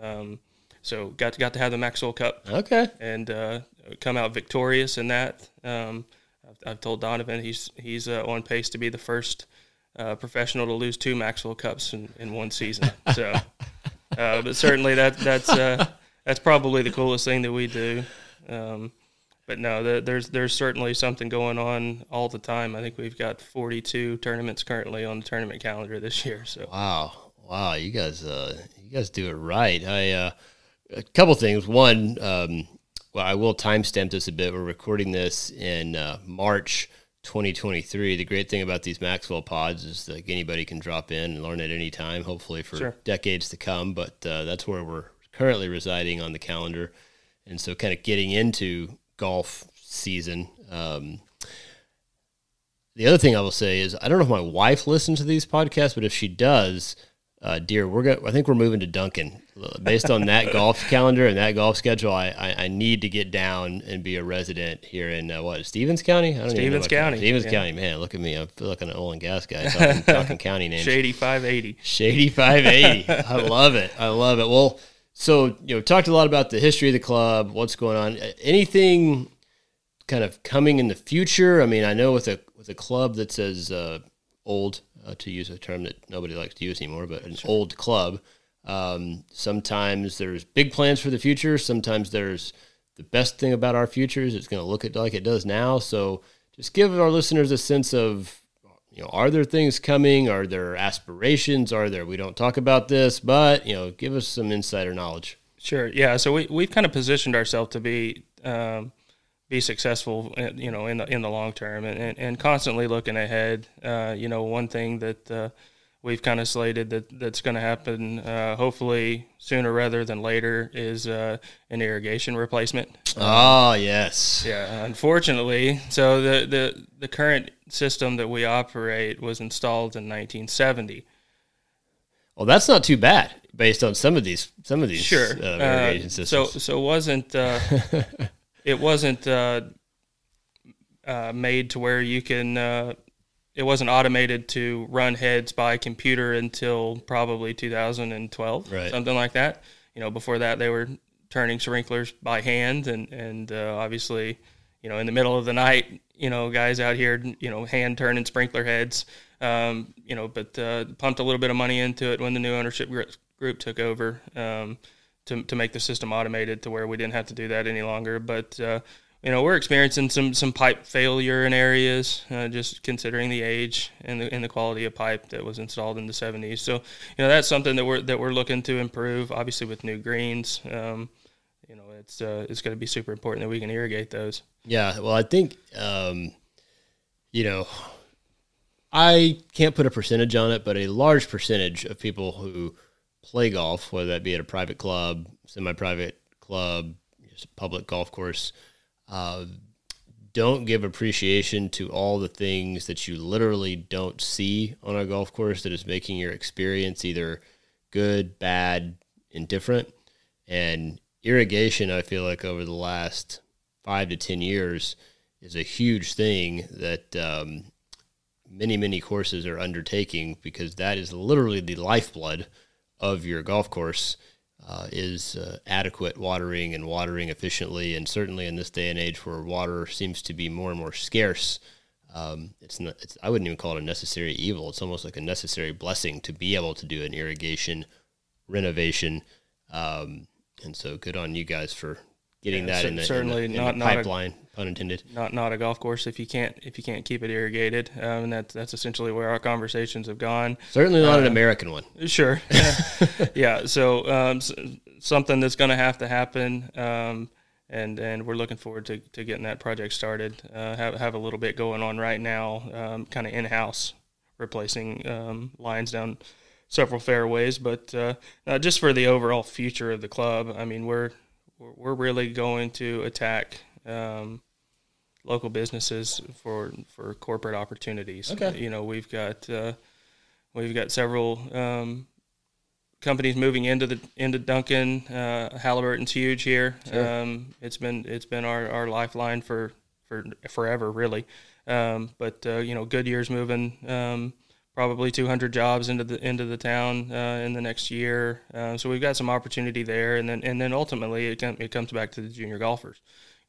Um, so got to, got to have the Maxwell Cup. Okay. And uh, come out victorious in that. Um, I've, I've told Donovan he's he's uh, on pace to be the first uh, professional to lose two Maxwell Cups in, in one season. So, uh, but certainly that that's uh, that's probably the coolest thing that we do. Um, But no, there's there's certainly something going on all the time. I think we've got forty-two tournaments currently on the tournament calendar this year. So wow, wow, you guys, uh, you guys do it right. I uh, a couple things. One, um, well, I will timestamp this a bit. We're recording this in uh, March twenty twenty-three. The great thing about these Maxwell pods is that anybody can drop in and learn at any time. Hopefully for sure. decades to come. But uh, that's where we're currently residing on the calendar, and so kind of getting into golf season. Um, the other thing I will say is I don't know if my wife listens to these podcasts, but if she does, uh, dear, we're go- I think we're moving to Duncan. Based on that golf calendar and that golf schedule, I, I, I need to get down and be a resident here in, uh, what, Stevens County? I don't Stevens know County. Stevens yeah. County, man, look at me. I feel like an oil and gas guy talking, talking county names. Shady five eighty. Shady five eighty. I love it. I love it. Well, so, you know, talked a lot about the history of the club, what's going on. Anything kind of coming in the future? I mean, I know with a with a club that's as uh, old, uh, to use a term that nobody likes to use anymore, but an sure. old club, um, sometimes there's big plans for the future. Sometimes there's the best thing about our future is it's going to look at, like it does now. So just give our listeners a sense of, you know, are there things coming? Are there aspirations? Are there, we don't talk about this, but, you know, give us some insider knowledge. Sure. Yeah. So we, we've kind of positioned ourselves to be, um, be successful, you know, in the, in the long term and, and, and constantly looking ahead. Uh, you know, one thing that uh, we've kind of slated that that's going to happen uh, hopefully sooner rather than later is uh, an irrigation replacement. Oh, um, yes. Yeah, unfortunately. So the, the, the current system that we operate was installed in nineteen seventy. Well, that's not too bad based on some of these, some of these sure. uh, irrigation uh, systems. So, so wasn't... Uh, It wasn't uh, uh, made to where you can uh, – it wasn't automated to run heads by computer until probably two thousand twelve, right. something like that. You know, before that they were turning sprinklers by hand and, and uh, obviously, you know, in the middle of the night, you know, guys out here, you know, hand-turning sprinkler heads, um, you know, but uh, pumped a little bit of money into it when the new ownership group took over. Um To, to make the system automated to where we didn't have to do that any longer. But, uh, you know, we're experiencing some some pipe failure in areas, uh, just considering the age and the, and the quality of pipe that was installed in the seventies. So, you know, that's something that we're that we're looking to improve, obviously with new greens. Um, you know, it's uh, it's going to be super important that we can irrigate those. Yeah, well, I think, um, you know, I can't put a percentage on it, but a large percentage of people who – play golf, whether that be at a private club, semi-private club, just a public golf course, uh, don't give appreciation to all the things that you literally don't see on a golf course that is making your experience either good, bad, indifferent. And irrigation, I feel like over the last five to ten years, is a huge thing that um, many, many courses are undertaking because that is literally the lifeblood of your golf course uh, is uh, adequate watering and watering efficiently. And certainly in this day and age where water seems to be more and more scarce, um, it's not, it's, I wouldn't even call it a necessary evil. It's almost like a necessary blessing to be able to do an irrigation renovation. Um, and so good on you guys for getting yeah, that in the, certainly in the, in not, the pipeline, not a, pun intended. Not not a golf course if you can't if you can't keep it irrigated, um, and that's that's essentially where our conversations have gone. Certainly not uh, an American one. Sure, yeah. yeah so, um, so something that's going to have to happen, um, and and we're looking forward to, to getting that project started. Uh, have have a little bit going on right now, um, kind of in house, replacing um, lines down several fairways, but uh, uh, just for the overall future of the club. I mean, we're We're really going to attack um, local businesses for for corporate opportunities. Okay. You know, we've got uh, we've got several um, companies moving into the into Duncan. Uh, Halliburton's huge here. Sure. Um, it's been it's been our, our lifeline for, for forever, really. Um, but uh, you know, Goodyear's moving um, probably two hundred jobs into the into the town uh, in the next year, uh, so we've got some opportunity there, and then and then ultimately it com- it comes back to the junior golfers.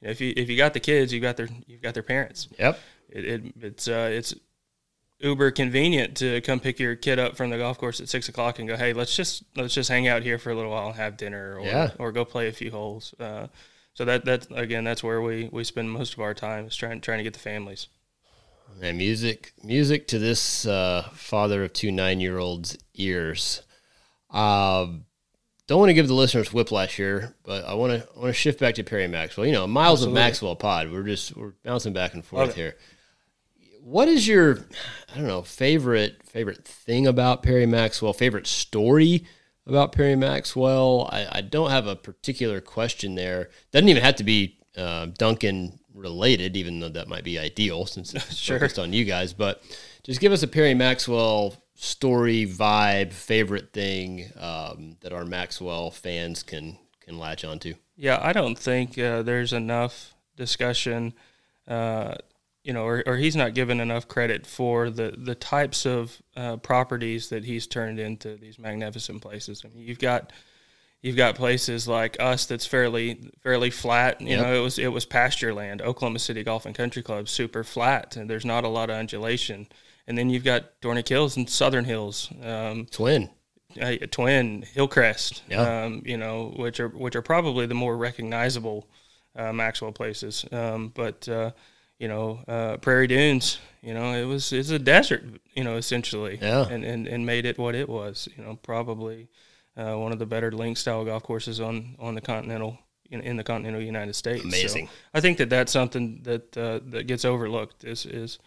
You know, if you if you got the kids, you got their you've got their parents. Yep, it, it it's uh, it's uber convenient to come pick your kid up from the golf course at six o'clock and go, hey, let's just let's just hang out here for a little while and have dinner, or yeah. or go play a few holes. Uh, so that that again, that's where we, we spend most of our time is trying trying to get the families. And music, music to this uh, father of two nine-year-olds' ears. Uh, don't want to give the listeners whiplash here, but I want to I want to shift back to Perry Maxwell. You know, Miles Absolutely. Of Maxwell pod. We're just we're bouncing back and forth here. What is your, I don't know, favorite favorite thing about Perry Maxwell? Favorite story about Perry Maxwell? I, I don't have a particular question there. Doesn't even have to be uh, Duncan related, even though that might be ideal since it's sure. focused on you guys, but just give us a Perry Maxwell story, vibe, favorite thing um, that our Maxwell fans can can latch onto? Yeah, I don't think uh, there's enough discussion, uh, you know, or, or he's not given enough credit for the, the types of uh, properties that he's turned into these magnificent places. I mean, you've got you've got places like us that's fairly fairly flat. You yep. know, it was it was pasture land. Oklahoma City Golf and Country Club, super flat, and there's not a lot of undulation. And then you've got Dornick Hills and Southern Hills, um, Twin. Uh, Twin, Hillcrest, yeah. um, you know, which are which are probably the more recognizable uh, Maxwell places. Um, but uh, you know, uh, Prairie Dunes, you know, it was it's a desert, you know, essentially, yeah. and, and and made it what it was. You know, probably uh, one of the better links style golf courses on on the continental in, in the continental United States. Amazing. So I think that that's something that uh, that gets overlooked is is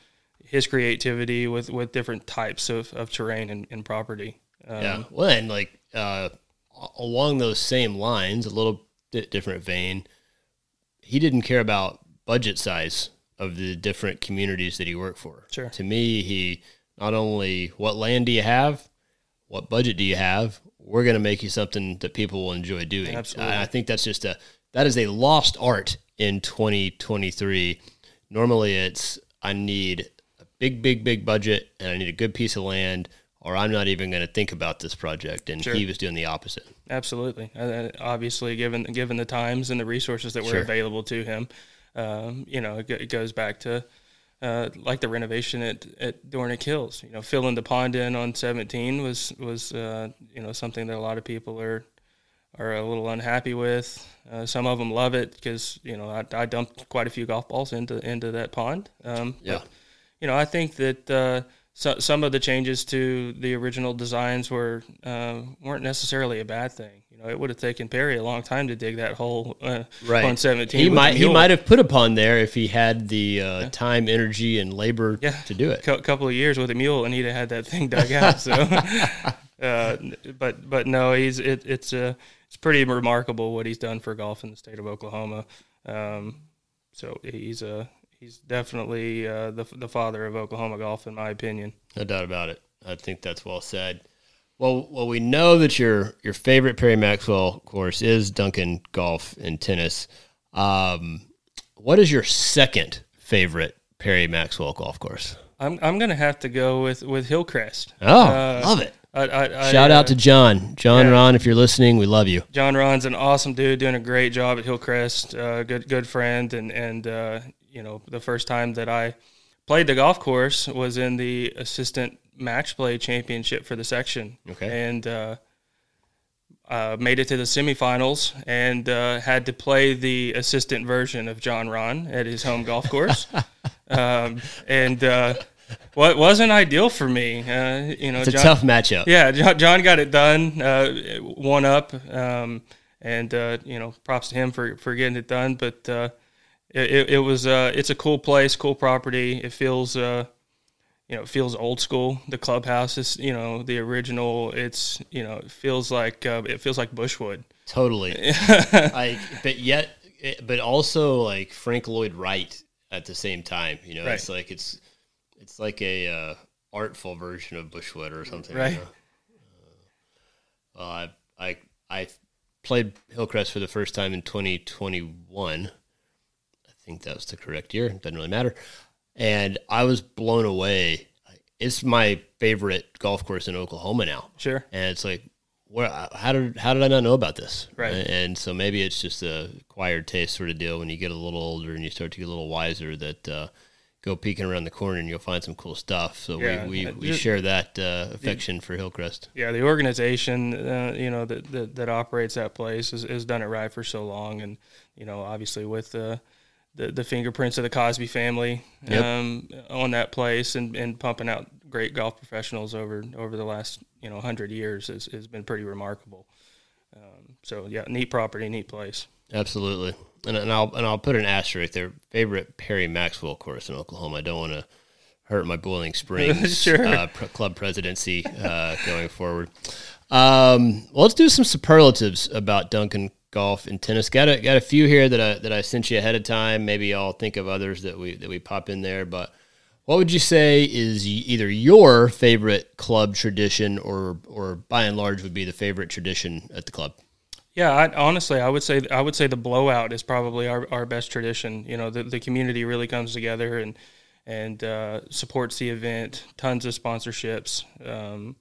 his creativity with with different types of of terrain and, and property. Um, yeah, well, and like uh, along those same lines, a little bit different vein, he didn't care about budget size of the different communities that he worked for. Sure. To me, he not only, what land do you have, what budget do you have, we're going to make you something that people will enjoy doing. Absolutely. I, I think that's just a, that is a lost art in twenty twenty-three. Normally it's, I need a big, big, big budget, and I need a good piece of land, or I'm not even going to think about this project. And sure. he was doing the opposite. Absolutely. Uh, obviously, given given the times and the resources that were sure. available to him, um, you know, it, it goes back to uh, like the renovation at, at Dornick Hills. You know, filling the pond in on seventeen was, was uh, you know, something that a lot of people are are a little unhappy with. Uh, some of them love it because, you know, I, I dumped quite a few golf balls into, into that pond. Um, yeah. But, you know, I think that uh, – So, some of the changes to the original designs were uh, weren't necessarily a bad thing. You know, it would have taken Perry a long time to dig that hole uh, right. on seventeen. He might he might have put a pond there if he had the uh, yeah. time, energy, and labor yeah. to do it. A C- couple of years with a mule, and he'd have had that thing dug out. So, uh, but but no, he's it, it's a uh, it's pretty remarkable what he's done for golf in the state of Oklahoma. Um, so he's a. Uh, He's definitely uh, the the father of Oklahoma golf, in my opinion. No doubt about it. I think that's well said. Well, well, we know that your your favorite Perry Maxwell course is Duncan Golf and Tennis. Um, what is your second favorite Perry Maxwell golf course? I'm I'm going to have to go with, with Hillcrest. Oh, uh, love it. I, I, Shout I, uh, out to John. John yeah. Ron, if you're listening, we love you. John Ron's an awesome dude, doing a great job at Hillcrest. Uh, good good friend, and, and uh, you know, the first time that I played the golf course was in the assistant match play championship for the section. Okay. And uh, uh, made it to the semifinals and uh, had to play the assistant version of John Ron at his home golf course. um, and... Uh, Well, it wasn't ideal for me. Uh, you know, it's a John, tough matchup. Yeah, John got it done, uh, one up, um, and uh, you know, props to him for, for getting it done. But uh, it, it was uh, it's a cool place, cool property. It feels uh, you know, it feels old school. The clubhouse is, you know, the original. It's, you know, it feels like uh, it feels like Bushwood. Totally. I, but yet, but also like Frank Lloyd Wright at the same time. You know, right. it's like it's. It's like a uh, artful version of Bushwood or something. Right. You know? uh, well, I I I played Hillcrest for the first time in twenty twenty-one. I think that was the correct year. It doesn't really matter. And I was blown away. It's my favorite golf course in Oklahoma now. Sure. And it's like, where? How did how did I not know about this? Right. And so maybe it's just a acquired taste sort of deal. When you get a little older and you start to get a little wiser, that. Uh, Go peeking around the corner and you'll find some cool stuff. So yeah, we, we, we the, share that uh, affection the, for Hillcrest. Yeah, the organization, uh, you know, that, that that operates that place has, has done it right for so long. And, you know, obviously with uh, the, the fingerprints of the Cosby family yep. um, on that place and, and pumping out great golf professionals over over the last, you know, one hundred years has, has been pretty remarkable. Um, so, yeah, neat property, neat place. Absolutely. And, and I'll and I'll put an asterisk there. Favorite Perry Maxwell course in Oklahoma. I don't want to hurt my Boiling Springs sure. uh, pro- club presidency uh, going forward. Um, well, let's do some superlatives about Duncan Golf and Tennis. Got a got a few here that I that I sent you ahead of time. Maybe I'll think of others that we that we pop in there. But what would you say is either your favorite club tradition or, or by and large would be the favorite tradition at the club? Yeah, I, honestly, I would say I would say the blowout is probably our, our best tradition. You know, the, the community really comes together and and uh, supports the event. Tons of sponsorships, um,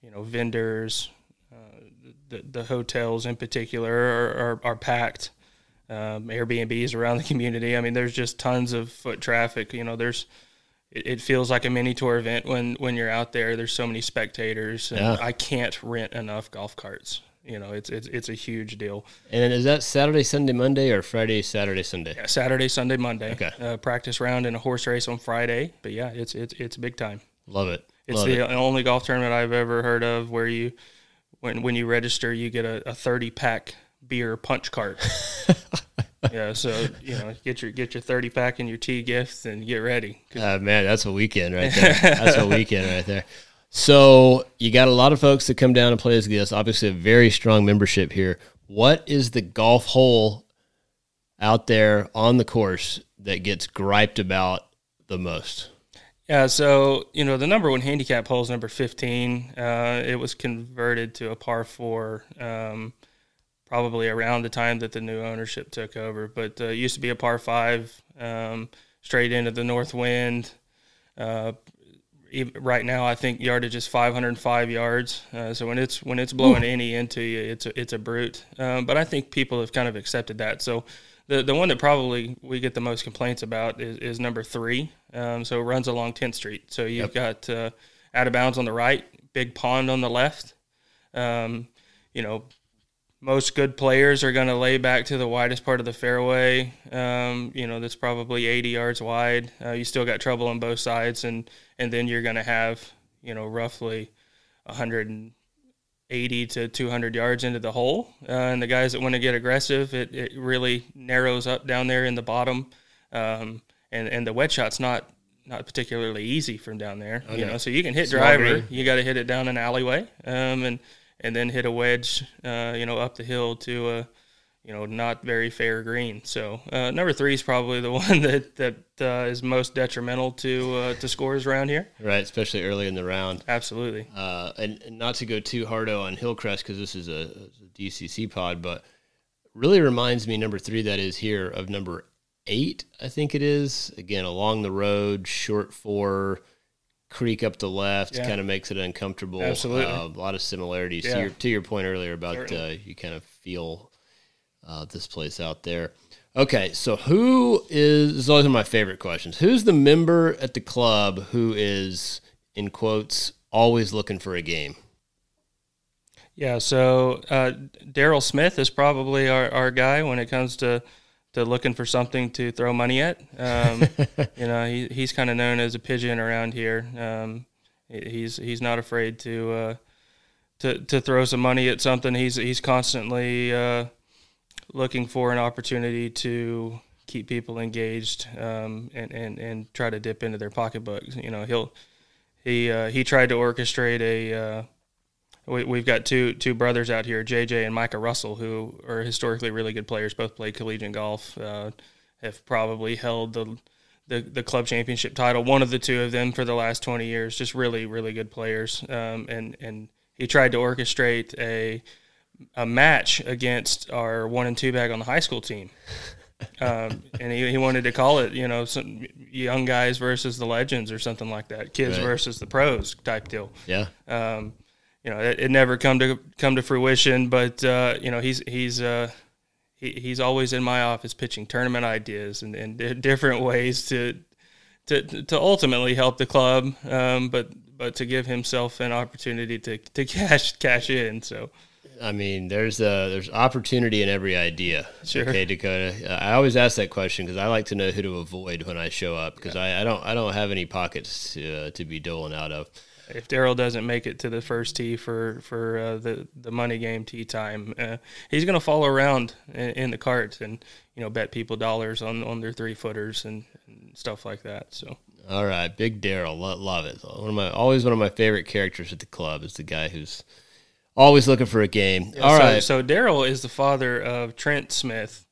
you know, vendors, uh, the the hotels in particular are are, are packed. Um, Airbnbs around the community. I mean, there's just tons of foot traffic. You know, there's it, it feels like a mini tour event when when you're out there. There's so many spectators, and yeah. I can't rent enough golf carts. You know, it's, it's, it's a huge deal. And is that Saturday, Sunday, Monday, or Friday, Saturday, Sunday? Yeah, Saturday, Sunday, Monday. Okay. Uh, practice round and a horse race on Friday. But yeah, it's, it's, it's big time. Love it. It's Love the it. only golf tournament I've ever heard of where you, when, when you register, you get a, a thirty pack beer punch cart. Yeah. So, you know, get your, get your thirty pack and your tea gifts and get ready. Uh, man, that's a weekend right there. That's a weekend right there. So you got a lot of folks that come down and play as guests. Obviously, a very strong membership here. What is the golf hole out there on the course that gets griped about the most? Yeah, so, you know, the number one handicap hole is number fifteen. Uh, it was converted to a par four um, probably around the time that the new ownership took over. But uh, it used to be a par five, um, straight into the north wind. Uh Right now, I think yardage is five hundred five yards. Uh, so when it's when it's blowing any into you, it's a, it's a brute. Um, but I think people have kind of accepted that. So the the one that probably we get the most complaints about is, is number three. Um, so it runs along tenth Street. So you've yep. got uh, out of bounds on the right, big pond on the left. Um, you know, most good players are going to lay back to the widest part of the fairway. Um, you know, that's probably eighty yards wide. Uh, you still got trouble on both sides and. And then you're going to have, you know, roughly one hundred eighty to two hundred yards into the hole. Uh, and the guys that want to get aggressive, it, it really narrows up down there in the bottom. Um, and, and the wet shot's not, not particularly easy from down there. Okay. You know, so you can hit driver. You got to hit it down an alleyway um, and, and then hit a wedge, uh, you know, up the hill to a, you know, not very fair green. So uh, number three is probably the one that that uh, is most detrimental to uh, to scores around here. Right, especially early in the round. Absolutely. Uh, and, and not to go too hard on Hillcrest because this is a, a D C C pod, but really reminds me number three that is here of number eight, I think it is. Again, along the road, short four, creek up the left, yeah. kind of makes it uncomfortable. Absolutely. Uh, a lot of similarities yeah. to, your, to your point earlier about uh, you kind of feel Uh, this place out there. Okay, so who is, this is always one of my favorite questions, who's the member at the club who is, in quotes, always looking for a game? Yeah, so uh, Darryl Smith is probably our, our guy when it comes to, to looking for something to throw money at. Um, you know, he, he's kind of known as a pigeon around here. Um, he's he's not afraid to, uh, to to throw some money at something. He's, he's constantly... Uh, looking for an opportunity to keep people engaged um, and, and, and try to dip into their pocketbooks. You know, he'll, he, uh, he tried to orchestrate a, uh, we, we've got two, two brothers out here, J J and Micah Russell, who are historically really good players, both played collegiate golf, uh, have probably held the, the, the club championship title, one of the two of them for the last twenty years, just really, really good players. Um, and, and he tried to orchestrate a, a match against our one and two bag on the high school team. Um, and he, he wanted to call it, you know, some young guys versus the legends or something like that. Kids right. versus the pros type deal. Yeah. Um, you know, it, it never come to come to fruition, but uh, you know, he's, he's, uh, he, he's always in my office pitching tournament ideas and, and different ways to, to, to ultimately help the club. Um, but, but to give himself an opportunity to, to cash, cash in. So, I mean, there's a, there's opportunity in every idea. Sure. Okay, Dakota. I always ask that question because I like to know who to avoid when I show up because yeah. I, I don't I don't have any pockets uh, to be doling out of. If Darryl doesn't make it to the first tee for for uh, the the money game tee time, uh, he's going to follow around in, in the cart and you know bet people dollars on, on their three footers and, and stuff like that. So. All right, big Darryl, lo- love it. One of my always one of my favorite characters at the club is the guy who's. Always looking for a game. Yeah, All so, right. So Darryl is the father of Trent Smith,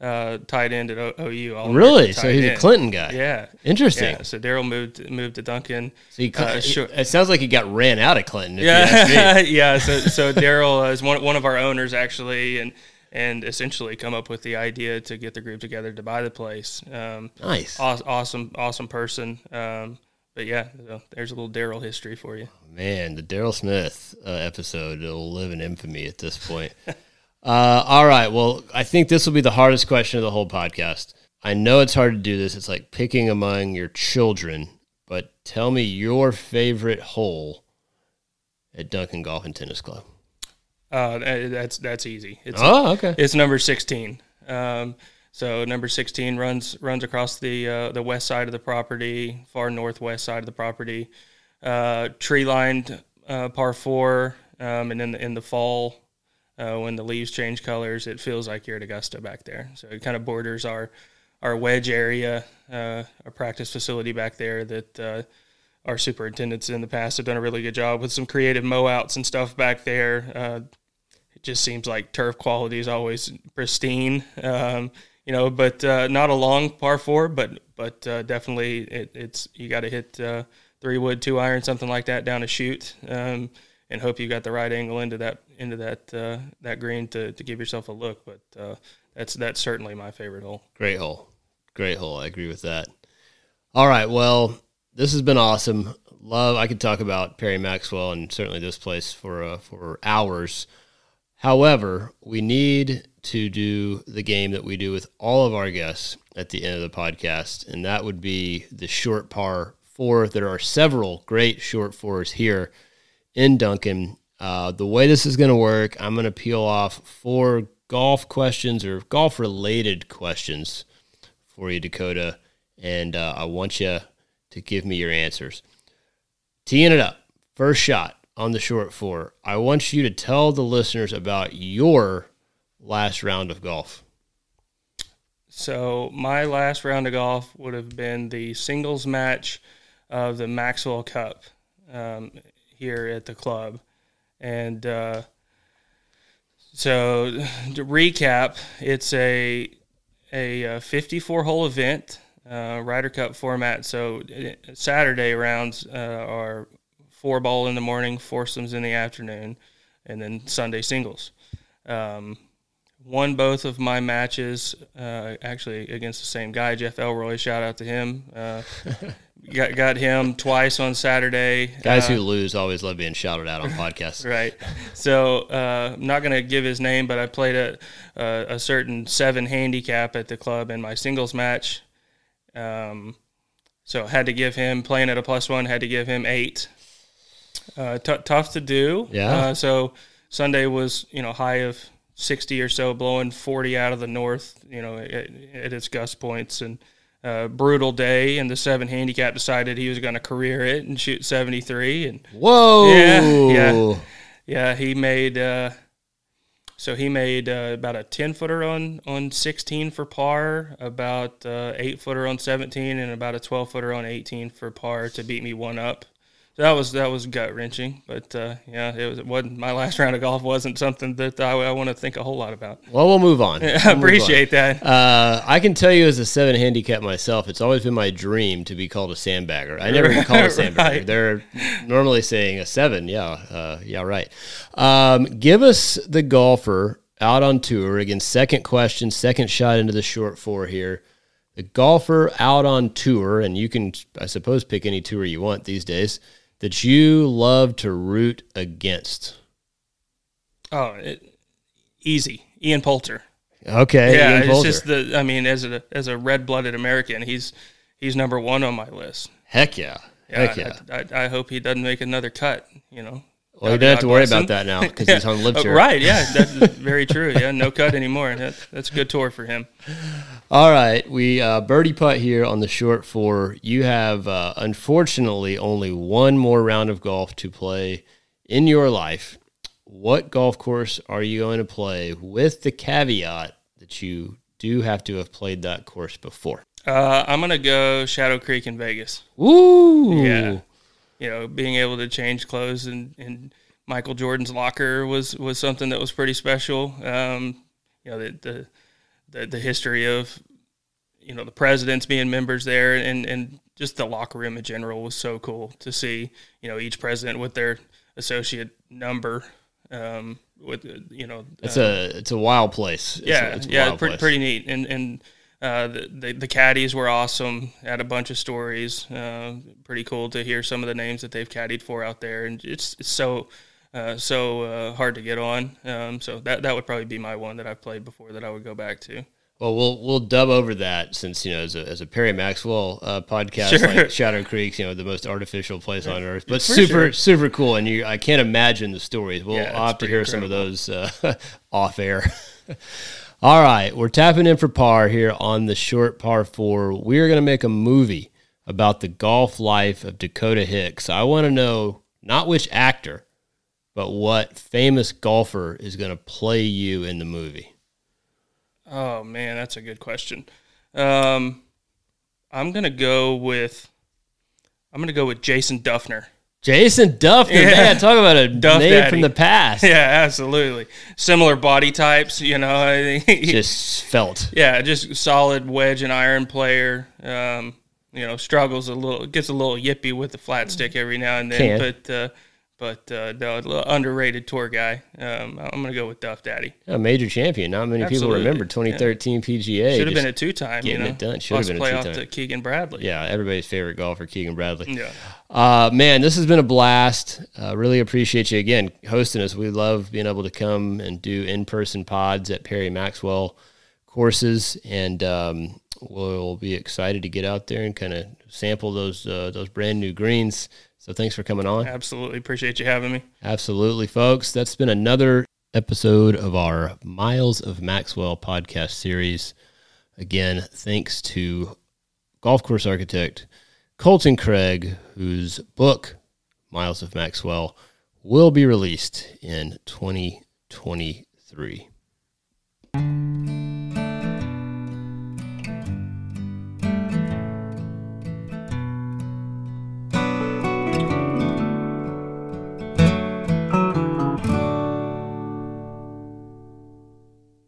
uh, tight end at o- OU. All really? So he's end. a Clinton guy. Yeah. Interesting. Yeah. So Darryl moved moved to Duncan. So he, uh, short- it sounds like he got ran out of Clinton. If yeah. You yeah. So so Darryl is one one of our owners actually, and and essentially come up with the idea to get the group together to buy the place. Um, nice. Aw- awesome. Awesome person. Um, But, yeah, so there's a little Darryl history for you. Man, the Darryl Smith uh, episode will live in infamy at this point. uh, all right, well, I think this will be the hardest question of the whole podcast. I know it's hard to do this. It's like picking among your children, but tell me your favorite hole at Duncan Golf and Tennis Club. Uh, that's that's easy. It's, oh, okay. It's number sixteen. Um So number sixteen runs runs across the uh, the west side of the property, far northwest side of the property, uh, tree lined uh, par four, um, and in the in the fall uh, when the leaves change colors, it feels like you're at Augusta back there. So it kind of borders our our wedge area, uh, our practice facility back there that uh, our superintendents in the past have done a really good job with some creative mow outs and stuff back there. Uh, it just seems like turf quality is always pristine. Um, You know, but uh, not a long par four, but but uh, definitely it, it's you got to hit uh, three wood, two iron, something like that down a chute, um, and hope you got the right angle into that into that uh, that green to, to give yourself a look. But uh, that's that's certainly my favorite hole. Great hole, great hole. I agree with that. All right, well, this has been awesome. Love, I could talk about Perry Maxwell and certainly this place for uh, for hours. However, we need to do the game that we do with all of our guests at the end of the podcast, and that would be the short par four. There are several great short fours here in Duncan. Uh, the way this is going to work, I'm going to peel off four golf questions or golf-related questions for you, Dakota, and uh, I want you to give me your answers. Teeing it up, first shot on the short four, I want you to tell the listeners about your last round of golf. So my last round of golf would have been the singles match of the Maxwell Cup um, here at the club. And uh, so to recap, it's a a fifty-four hole event, uh, Ryder Cup format. So Saturday rounds uh, are four ball in the morning, foursomes in the afternoon, and then Sunday singles. Um, Won both of my matches, uh, actually against the same guy, Jeff Elroy. Shout out to him. Uh, got got him twice on Saturday. Guys uh, who lose always love being shouted out on podcasts. Right. So uh, I'm not going to give his name, but I played a, a a certain seven handicap at the club in my singles match. Um, so had to give him, playing at a plus one, had to give him eight. Uh, t- tough to do. Yeah. Uh, so Sunday was, you know, high of sixty or so, blowing forty out of the north, you know, at, at its gust points, and uh, brutal day. And the seven handicap decided he was going to career it and shoot seventy-three. And whoa, yeah, yeah, yeah. He made uh, so he made uh, about a ten footer on on sixteen for par, about uh, eight footer on seventeen, and about a twelve footer on eighteen for par to beat me one up. That was that was gut wrenching, but uh, yeah, it was. It wasn't my last round of golf. Wasn't something that I, I want to think a whole lot about. Well, we'll move on. I we'll appreciate on. that. Uh, I can tell you, as a seven handicap myself, it's always been my dream to be called a sandbagger. I never called a sandbagger. Right. They're normally saying a seven. Yeah, uh, yeah, right. Um, give us the golfer out on tour again. Second question, second shot into the short four here. The golfer out on tour, and you can, I suppose, pick any tour you want these days, that you love to root against? Oh, it, easy. Ian Poulter. Okay. Yeah, Ian it's Poulter. just the, I mean, as a as a red-blooded American, he's he's number one on my list. Heck yeah. yeah Heck yeah. I, I, I hope he doesn't make another cut, you know. Well, you don't have to worry about that now because yeah. he's on Lipchart. Right, yeah, that's very true. Yeah, no cut anymore. That, that's a good tour for him. All right, we uh, birdie putt here on the short four. You have, uh, unfortunately, only one more round of golf to play in your life. What golf course are you going to play, with the caveat that you do have to have played that course before? Uh, I'm going to go Shadow Creek in Vegas. Ooh. Yeah. You know, being able to change clothes in, in Michael Jordan's locker was, was something that was pretty special. Um, you know, the, the the, the history of, you know, the presidents being members there, and, and just the locker room in general was so cool to see, you know, each president with their associate number. Um, with, you know, it's uh, a, it's a wild place. It's yeah. A, it's a yeah. Pretty, place. pretty neat. And, and, uh, the, the, the caddies were awesome. Had a bunch of stories. Uh, pretty cool to hear some of the names that they've caddied for out there. And it's, it's so, uh, so, uh, hard to get on. Um, so that, that would probably be my one that I've played before that I would go back to. Well, we'll we'll dub over that, since, you know, as a, as a Perry Maxwell uh, podcast, sure. like Shadow Creek, you know, the most artificial place yeah. on earth, but For super sure. super cool. And you, I can't imagine the stories. We'll yeah, opt to hear incredible. some of those uh, off air. All right, we're tapping in for par here on the short par four. We are going to make a movie about the golf life of Dakota Hicks. I want to know not which actor, but what famous golfer is going to play you in the movie. Oh, man, that's a good question. Um, I'm going to go with I'm going to go with Jason Dufner. Jason Dufner, yeah. man, talk about a Duff name Daddy. From the past. Yeah, absolutely. Similar body types, you know. Just felt. Yeah, just solid wedge and iron player. Um, you know, struggles a little, gets a little yippy with the flat stick every now and then. Can. But uh, But uh, no, a little underrated tour guy. Um, I'm going to go with Duff Daddy. A major champion. Not many Absolutely. people remember twenty thirteen yeah. P G A. Should have been a two-time. Getting you know? it done. Should have been a two-time. Lost playoff to Keegan Bradley. Yeah, everybody's favorite golfer, Keegan Bradley. Yeah. Uh, man, this has been a blast. Uh, really appreciate you, again, hosting us. We love being able to come and do in-person pods at Perry Maxwell courses. And um, we'll be excited to get out there and kind of sample those uh, those brand-new greens. So thanks for coming on. Absolutely. Appreciate you having me. Absolutely, folks. That's been another episode of our Miles of Maxwell podcast series. Again, thanks to golf course architect Colton Craig, whose book, Miles of Maxwell, will be released in twenty twenty-three.